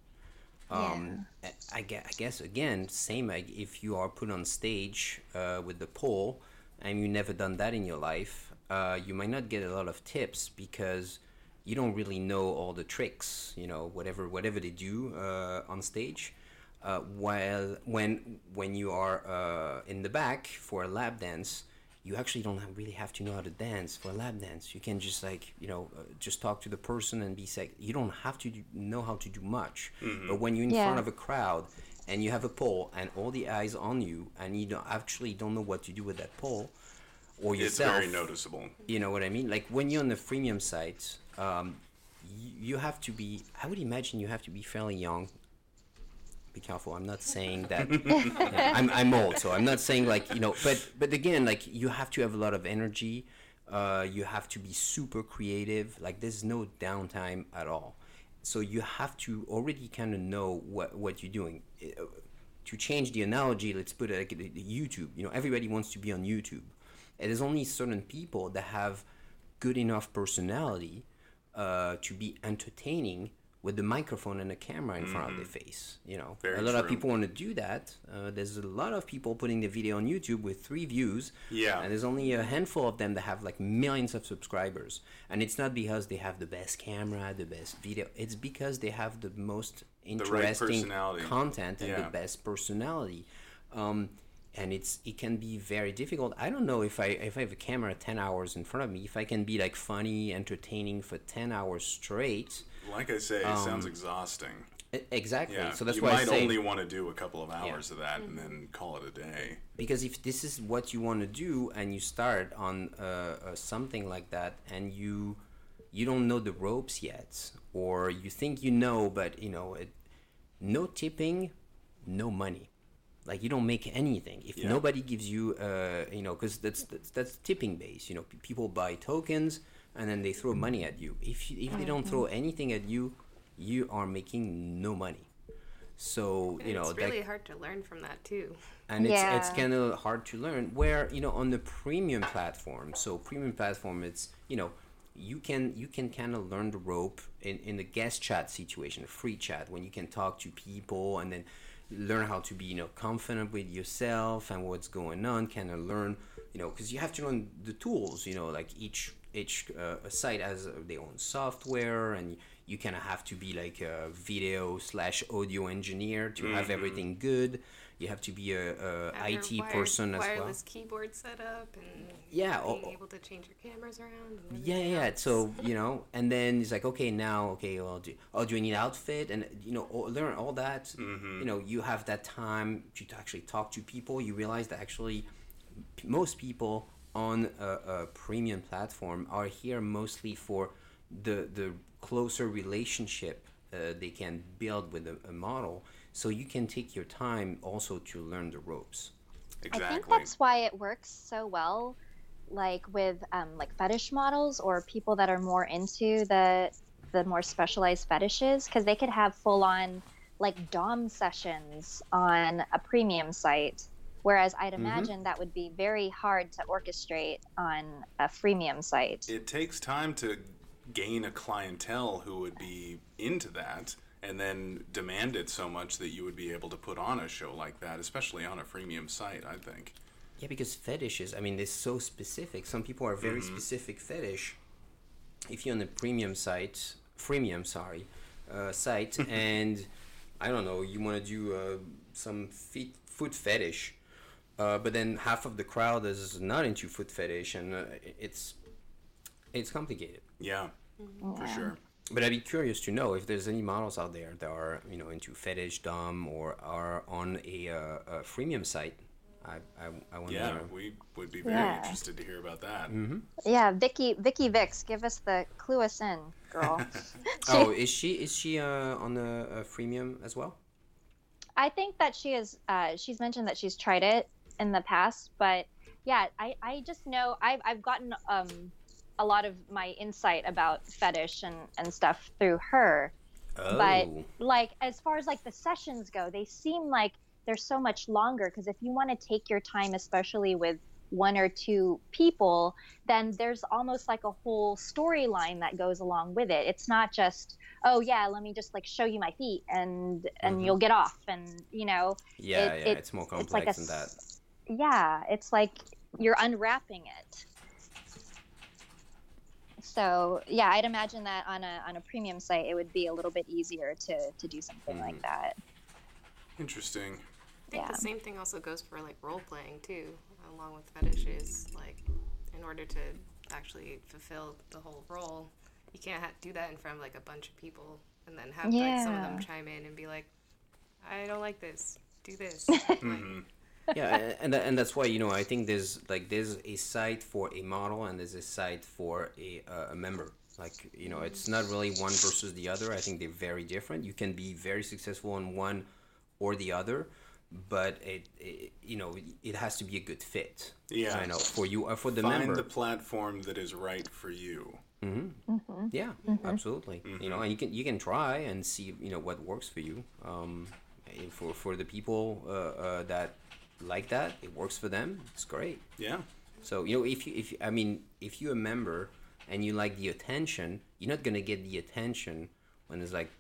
Um, yeah. I, guess, I guess, again, same like if you are put on stage uh, with the pole and you've never done that in your life, uh, you might not get a lot of tips because you don't really know all the tricks, you know, whatever whatever they do uh, on stage. Uh, while when when you are uh, in the back for a lap dance, you actually don't really have to know how to dance for a lap dance. You can just like, you know, uh, just talk to the person and be like, you don't have to do, know how to do much. Mm-hmm. But when you're in yeah. front of a crowd and you have a pole and all the eyes on you and you don't, actually don't know what to do with that pole or yourself. It's very noticeable. You know what I mean? Like when you're on the freemium site, um, you, you have to be, I would imagine you have to be fairly young. Be careful. I'm not saying that you know, I'm, I'm old, so I'm not saying like, you know, but, but again, like you have to have a lot of energy. Uh, you have to be super creative. Like there's no downtime at all. So you have to already kind of know what, what you're doing. Uh, to change the analogy, let's put it like YouTube, you know, everybody wants to be on YouTube. And there's only certain people that have good enough personality uh, to be entertaining with the microphone and a camera in mm-hmm. front of their face, you know. Very a lot true. Of people want to do that. Uh, there's a lot of people putting their video on YouTube with three views. Yeah. And there's only a handful of them that have like millions of subscribers. And it's not because they have the best camera, the best video. It's because they have the most interesting the right content and yeah. the best personality. Um, and it's it can be very difficult. I don't know if I if I have a camera ten hours in front of me, if I can be like funny, entertaining for ten hours straight. Like I say, it um, sounds exhausting. Exactly. Yeah. So that's you why might I say, only want to do a couple of hours yeah. of that and then call it a day. Because if this is what you want to do and you start on uh, uh, something like that and you you don't know the ropes yet, or you think you know, but you know, it, no tipping, no money. Like you don't make anything if yeah. nobody gives you, uh, you know, because that's, that's that's tipping base. You know, p- people buy tokens. And then they throw money at you. If you, if they don't throw anything at you, you are making no money. So and you know it's really that, hard to learn from that too. And yeah. it's it's kind of hard to learn. Where you know on the premium platform, so premium platform, it's you know you can you can kind of learn the rope in in the guest chat situation, free chat, when you can talk to people and then learn how to be you know confident with yourself and what's going on. Kind of learn you know because you have to learn the tools. You know like each. Each uh, site has their own software, and you kind of have to be like a video slash audio engineer to mm-hmm. have everything good. You have to be a, a I T wired, person as well. Wireless keyboard setup and yeah, being oh, able to change your cameras around. And yeah, yeah. Else. So you know, and then it's like, okay, now, okay, well, do, oh, do I need an outfit? And you know, learn all that. Mm-hmm. You know, you have that time to actually talk to people. You realize that actually, most people. On a, a premium platform are here mostly for the the closer relationship uh, they can build with a, a model, so you can take your time also to learn the ropes. Exactly. I think that's why it works so well, like with um, like fetish models or people that are more into the the more specialized fetishes, because they could have full-on like dom sessions on a premium site, whereas I'd imagine mm-hmm. that would be very hard to orchestrate on a freemium site. It takes time to gain a clientele who would be into that and then demand it so much that you would be able to put on a show like that, especially on a freemium site, I think. Yeah, because fetishes, I mean, they're so specific. Some people are very mm-hmm. specific fetish. If you're on a premium site, freemium, sorry, uh, site, and I don't know, you want to do uh, some feet, foot fetish, uh, but then half of the crowd is not into foot fetish, and uh, it's it's complicated. Yeah, yeah, for sure. But I'd be curious to know if there's any models out there that are, you know, into fetish, dom, or are on a, uh, a freemium site. I, I, I wonder. Yeah, we would be very yeah. interested to hear about that. Mm-hmm. Yeah, Vicky Vicky Vicks, give us the clue us in, girl. she, oh, is she is she uh, on a, a freemium as well? I think that she is. Uh, she's mentioned that she's tried it in the past, but yeah, I, I just know I've I've gotten um a lot of my insight about fetish and, and stuff through her. Oh. But like as far as like the sessions go, they seem like they're so much longer, because if you want to take your time, especially with one or two people, then there's almost like a whole storyline that goes along with it. It's not just, oh yeah, let me just like show you my feet and and mm-hmm. you'll get off, and you know. Yeah, it, yeah, it, it's more complex it's like a, than that. Yeah, it's like you're unwrapping it. So yeah, I'd imagine that on a on a premium site, it would be a little bit easier to to do something mm. like that. Interesting. I think yeah. the same thing also goes for like role playing too, along with fetishes. Like, in order to actually fulfill the whole role, you can't ha- do that in front of like a bunch of people, and then have yeah. like some of them chime in and be like, "I don't like this. Do this." Mm-hmm. Like, yeah, and and that's why, you know, I think there's like there's a site for a model and there's a site for a uh, a member. Like, you know, it's not really one versus the other. I think they're very different. You can be very successful on one or the other, but it, it you know it has to be a good fit. Yeah, I know, for you or for the Find member. Find the platform that is right for you. Mm-hmm. Mm-hmm. Yeah, mm-hmm. absolutely. Mm-hmm. You know, and you can you can try and see, you know, what works for you. Um, for for the people uh, uh, that like that, it works for them. It's great. Yeah. So you know, if you if I mean, if you're a member and you like the attention, you're not gonna get the attention when there's like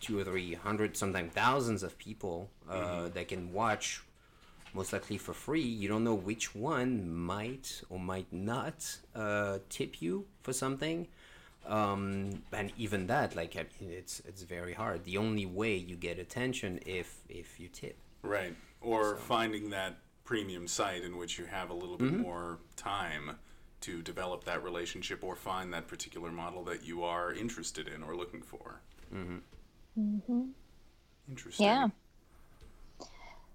two or three hundred, sometimes thousands of people uh, mm-hmm. that can watch, most likely for free. You don't know which one might or might not uh, tip you for something, um, and even that, like, it's it's very hard. The only way you get attention if if you tip, right? Or so. Finding that premium site in which you have a little bit mm-hmm. more time to develop that relationship or find that particular model that you are interested in or looking for. Mm-hmm. Mm-hmm. Interesting. Yeah.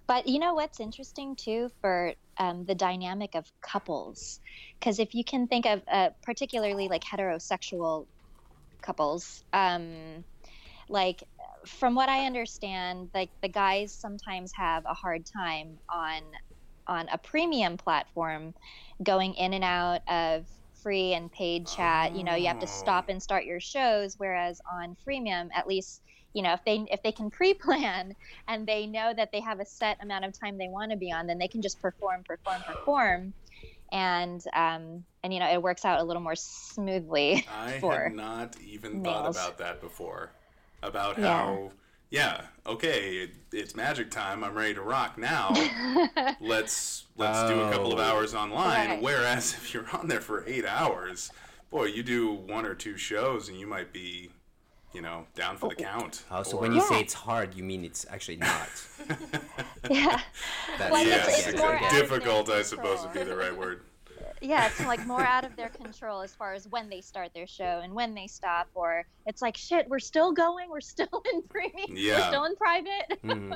But you know what's interesting too for um, the dynamic of couples, because if you can think of uh, particularly like heterosexual couples, um, like from what I understand, like the guys sometimes have a hard time on on a premium platform going in and out of free and paid chat. Oh. You know, you have to stop and start your shows, whereas on freemium, at least, you know, if they if they can pre-plan and they know that they have a set amount of time they want to be on, then they can just perform, perform, perform, and um, and you know, it works out a little more smoothly. I had not even Nails. thought about that before. About yeah. how, yeah, okay, it, it's magic time. I'm ready to rock now. let's let's oh. do a couple of hours online. Right. Whereas if you're on there for eight hours, boy, you do one or two shows and you might be, you know, down for the count. Oh, so or... when you yeah. say it's hard, you mean it's actually not. yeah. That's like yes, it's, it's exactly. more difficult, I suppose, would be the right word. Yeah, it's like more out of their control as far as when they start their show and when they stop, or it's like, shit, we're still going, we're still in premium, yeah. we're still in private. mm-hmm.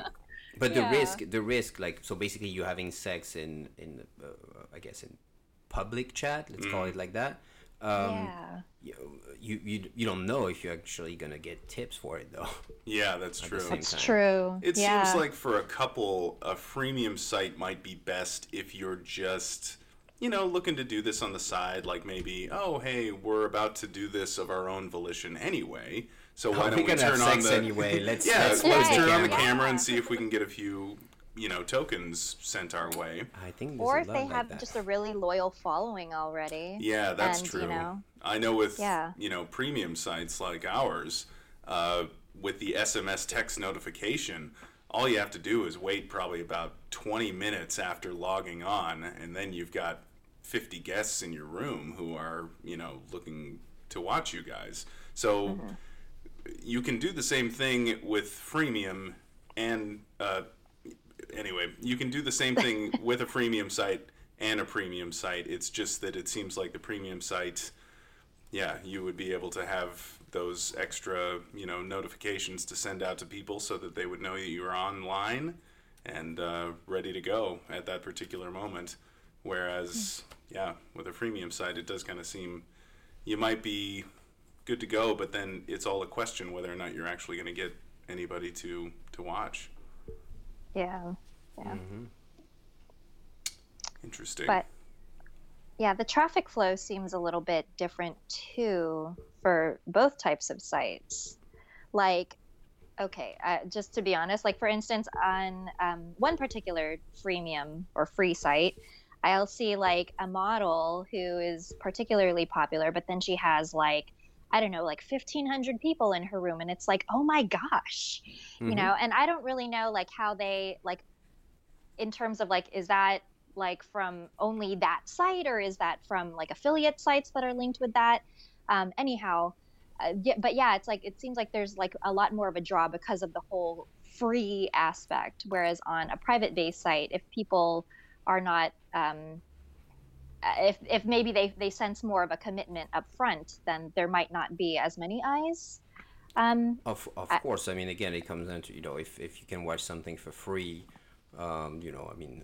But yeah. the risk, the risk, like, so basically you're having sex in, in uh, I guess, in public chat, let's mm. call it like that. Um, yeah. You, you you you don't know if you're actually gonna get tips for it though. Yeah, that's true. That's true. It yeah. seems like for a couple, a freemium site might be best if you're just, you know, looking to do this on the side, like maybe, oh, hey, we're about to do this of our own volition anyway, so why oh, don't we turn on the anyway. Let's, yeah, let's, let's turn on the camera yeah. and see if we can get a few, you know, tokens sent our way. I think or if they like have that. Just a really loyal following already. Yeah, that's and, true. You know, I know with, yeah. you know, premium sites like ours, uh, with the S M S text notification, all you have to do is wait probably about twenty minutes after logging on, and then you've got fifty guests in your room who are, you know, looking to watch you guys. So mm-hmm. you can do the same thing with freemium and uh anyway you can do the same thing with a freemium site and a premium site. It's just that it seems like the premium site, yeah, you would be able to have those extra, you know, notifications to send out to people so that they would know that you were online and uh ready to go at that particular moment, whereas mm. yeah, with a freemium site, it does kind of seem you might be good to go, but then it's all a question whether or not you're actually going to get anybody to, to watch. Yeah, yeah. Mm-hmm. Interesting. But, yeah, the traffic flow seems a little bit different, too, for both types of sites. Like, okay, uh, just to be honest, like, for instance, on um, one particular freemium or free site, I'll see like a model who is particularly popular, but then she has like, I don't know, like fifteen hundred people in her room. And it's like, oh my gosh, mm-hmm. you know, and I don't really know like how they like, in terms of like, is that like from only that site or is that from like affiliate sites that are linked with that? Um, anyhow, uh, yeah, but yeah, it's like, it seems like there's like a lot more of a draw because of the whole free aspect. Whereas on a private base site, if people are not, um, if if maybe they, they sense more of a commitment up front, then there might not be as many eyes. Um, of of I, course, I mean, again, it comes down to, you know, if, if you can watch something for free, um, you know, I mean,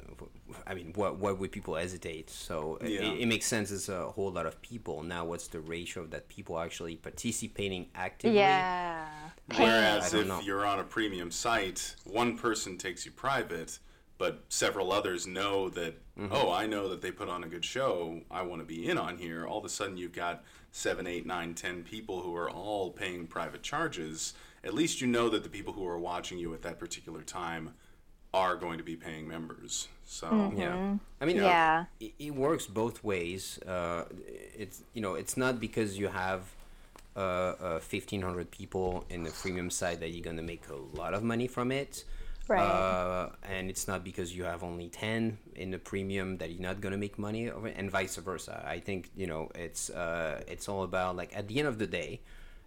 I mean, what what would people hesitate? So yeah. it, it makes sense. It's a whole lot of people. Now, what's the ratio of that people actually participating actively? Yeah. Whereas if know. you're on a premium site, one person takes you private, but several others know that, mm-hmm. oh, I know that they put on a good show. I want to be in on here. All of a sudden, you've got seven, eight, nine, ten people who are all paying private charges. At least you know that the people who are watching you at that particular time are going to be paying members. So mm-hmm. yeah, I mean, yeah, it, it works both ways. Uh, it's you know, it's not because you have uh, uh, fifteen hundred people in the freemium site that you're gonna make a lot of money from it. Right. Uh, and it's not because you have only ten in the premium that you're not going to make money over, and vice versa. I think, you know, it's uh, it's all about, like, at the end of the day,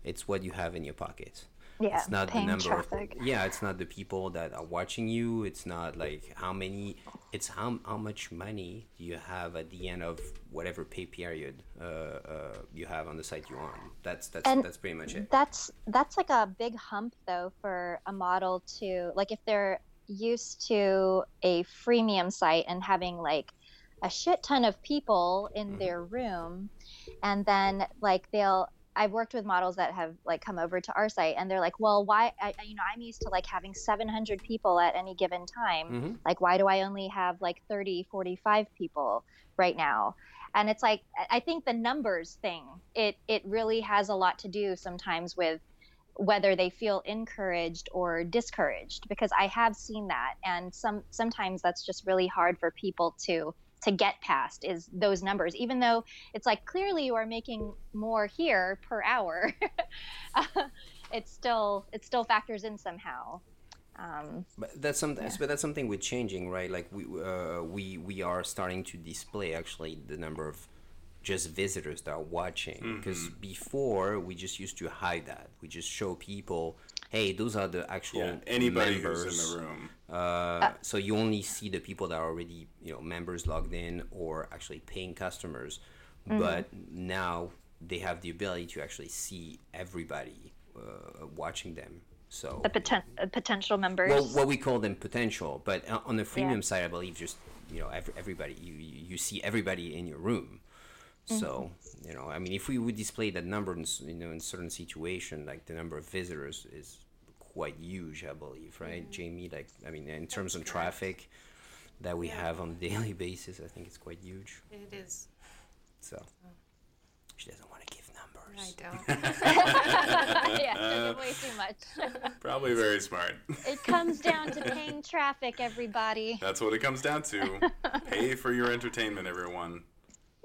it's what you have in your pocket. Yeah, it's not the number traffic. Of, yeah, it's not the people that are watching you. It's not, like, how many, it's how how much money you have at the end of whatever pay period uh, uh, you have on the site you're on. That's that's and that's pretty much it. That's, that's like a big hump, though, for a model to, like, if they're used to a freemium site and having, like, a shit ton of people in mm-hmm. their room, and then, like, they'll, I've worked with models that have like come over to our site and they're like, well, why, I, you know, I'm used to like having seven hundred people at any given time. Mm-hmm. Like, why do I only have like thirty, forty-five people right now? And it's like, I think the numbers thing, it, it really has a lot to do sometimes with whether they feel encouraged or discouraged, because I have seen that. And some, sometimes that's just really hard for people to to get past, is those numbers, even though it's like, clearly you are making more here per hour. uh, it's still, it still factors in somehow. Um, but that's something, yeah. but that's something we're changing, right? Like we, uh, we, we are starting to display actually the number of just visitors that are watching, because mm-hmm. before we just used to hide that. We just show people, hey, those are the actual yeah, anybody members. Who's in the room. Uh, uh, so you only see the people that are already, you know, members logged in or actually paying customers. Mm-hmm. But now they have the ability to actually see everybody uh, watching them. So the poten- uh, potential members. Well, what we call them potential, but on the freemium yeah. side, I believe just, you know, every, everybody you, you see everybody in your room. Mm-hmm. So, you know, I mean, if we would display that number in, you know, in certain situation, like the number of visitors is quite huge, I believe, right, mm-hmm. Jamie? Like, I mean, in terms That's of correct. traffic that we yeah. have on a daily basis, I think it's quite huge. It is. So, she doesn't want to give numbers. I don't. Yeah, doesn't weigh too much. Probably very smart. It comes down to paying traffic, everybody. That's what it comes down to. Pay for your entertainment, everyone.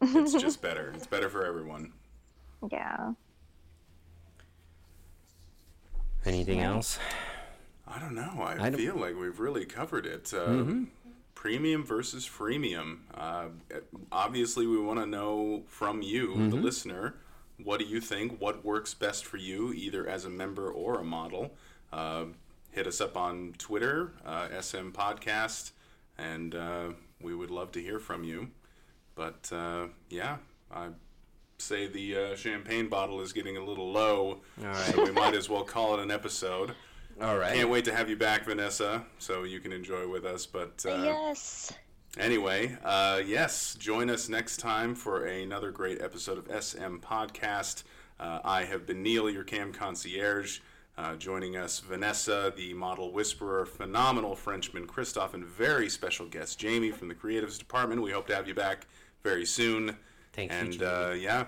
It's just better. It's better for everyone. Yeah. Anything yeah. else? I don't know. I, I don't feel like we've really covered it. Uh, mm-hmm. Premium versus freemium. Uh, obviously, we want to know from you, mm-hmm. the listener, what do you think? What works best for you, either as a member or a model? Uh, hit us up on Twitter, uh, S M Podcast, and uh, we would love to hear from you. But, uh, yeah, I say the uh, champagne bottle is getting a little low, all right. So we might as well call it an episode. All right. Can't wait to have you back, Vanessa, so you can enjoy with us. But uh, yes. Anyway, uh, yes, join us next time for another great episode of S M Podcast. Uh, I have been Neil, your cam concierge. Uh, joining us, Vanessa, the model whisperer, phenomenal Frenchman, Christophe, and very special guest, Jamie, from the Creatives Department. We hope to have you back very soon. Thank and, you, And, uh, yeah,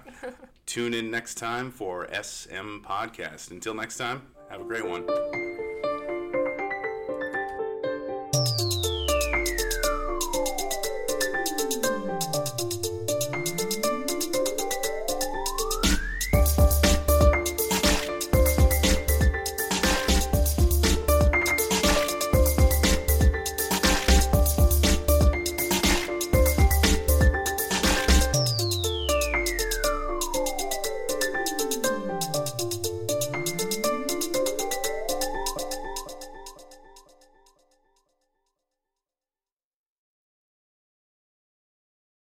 tune in next time for S M Podcast. Until next time, have a great one.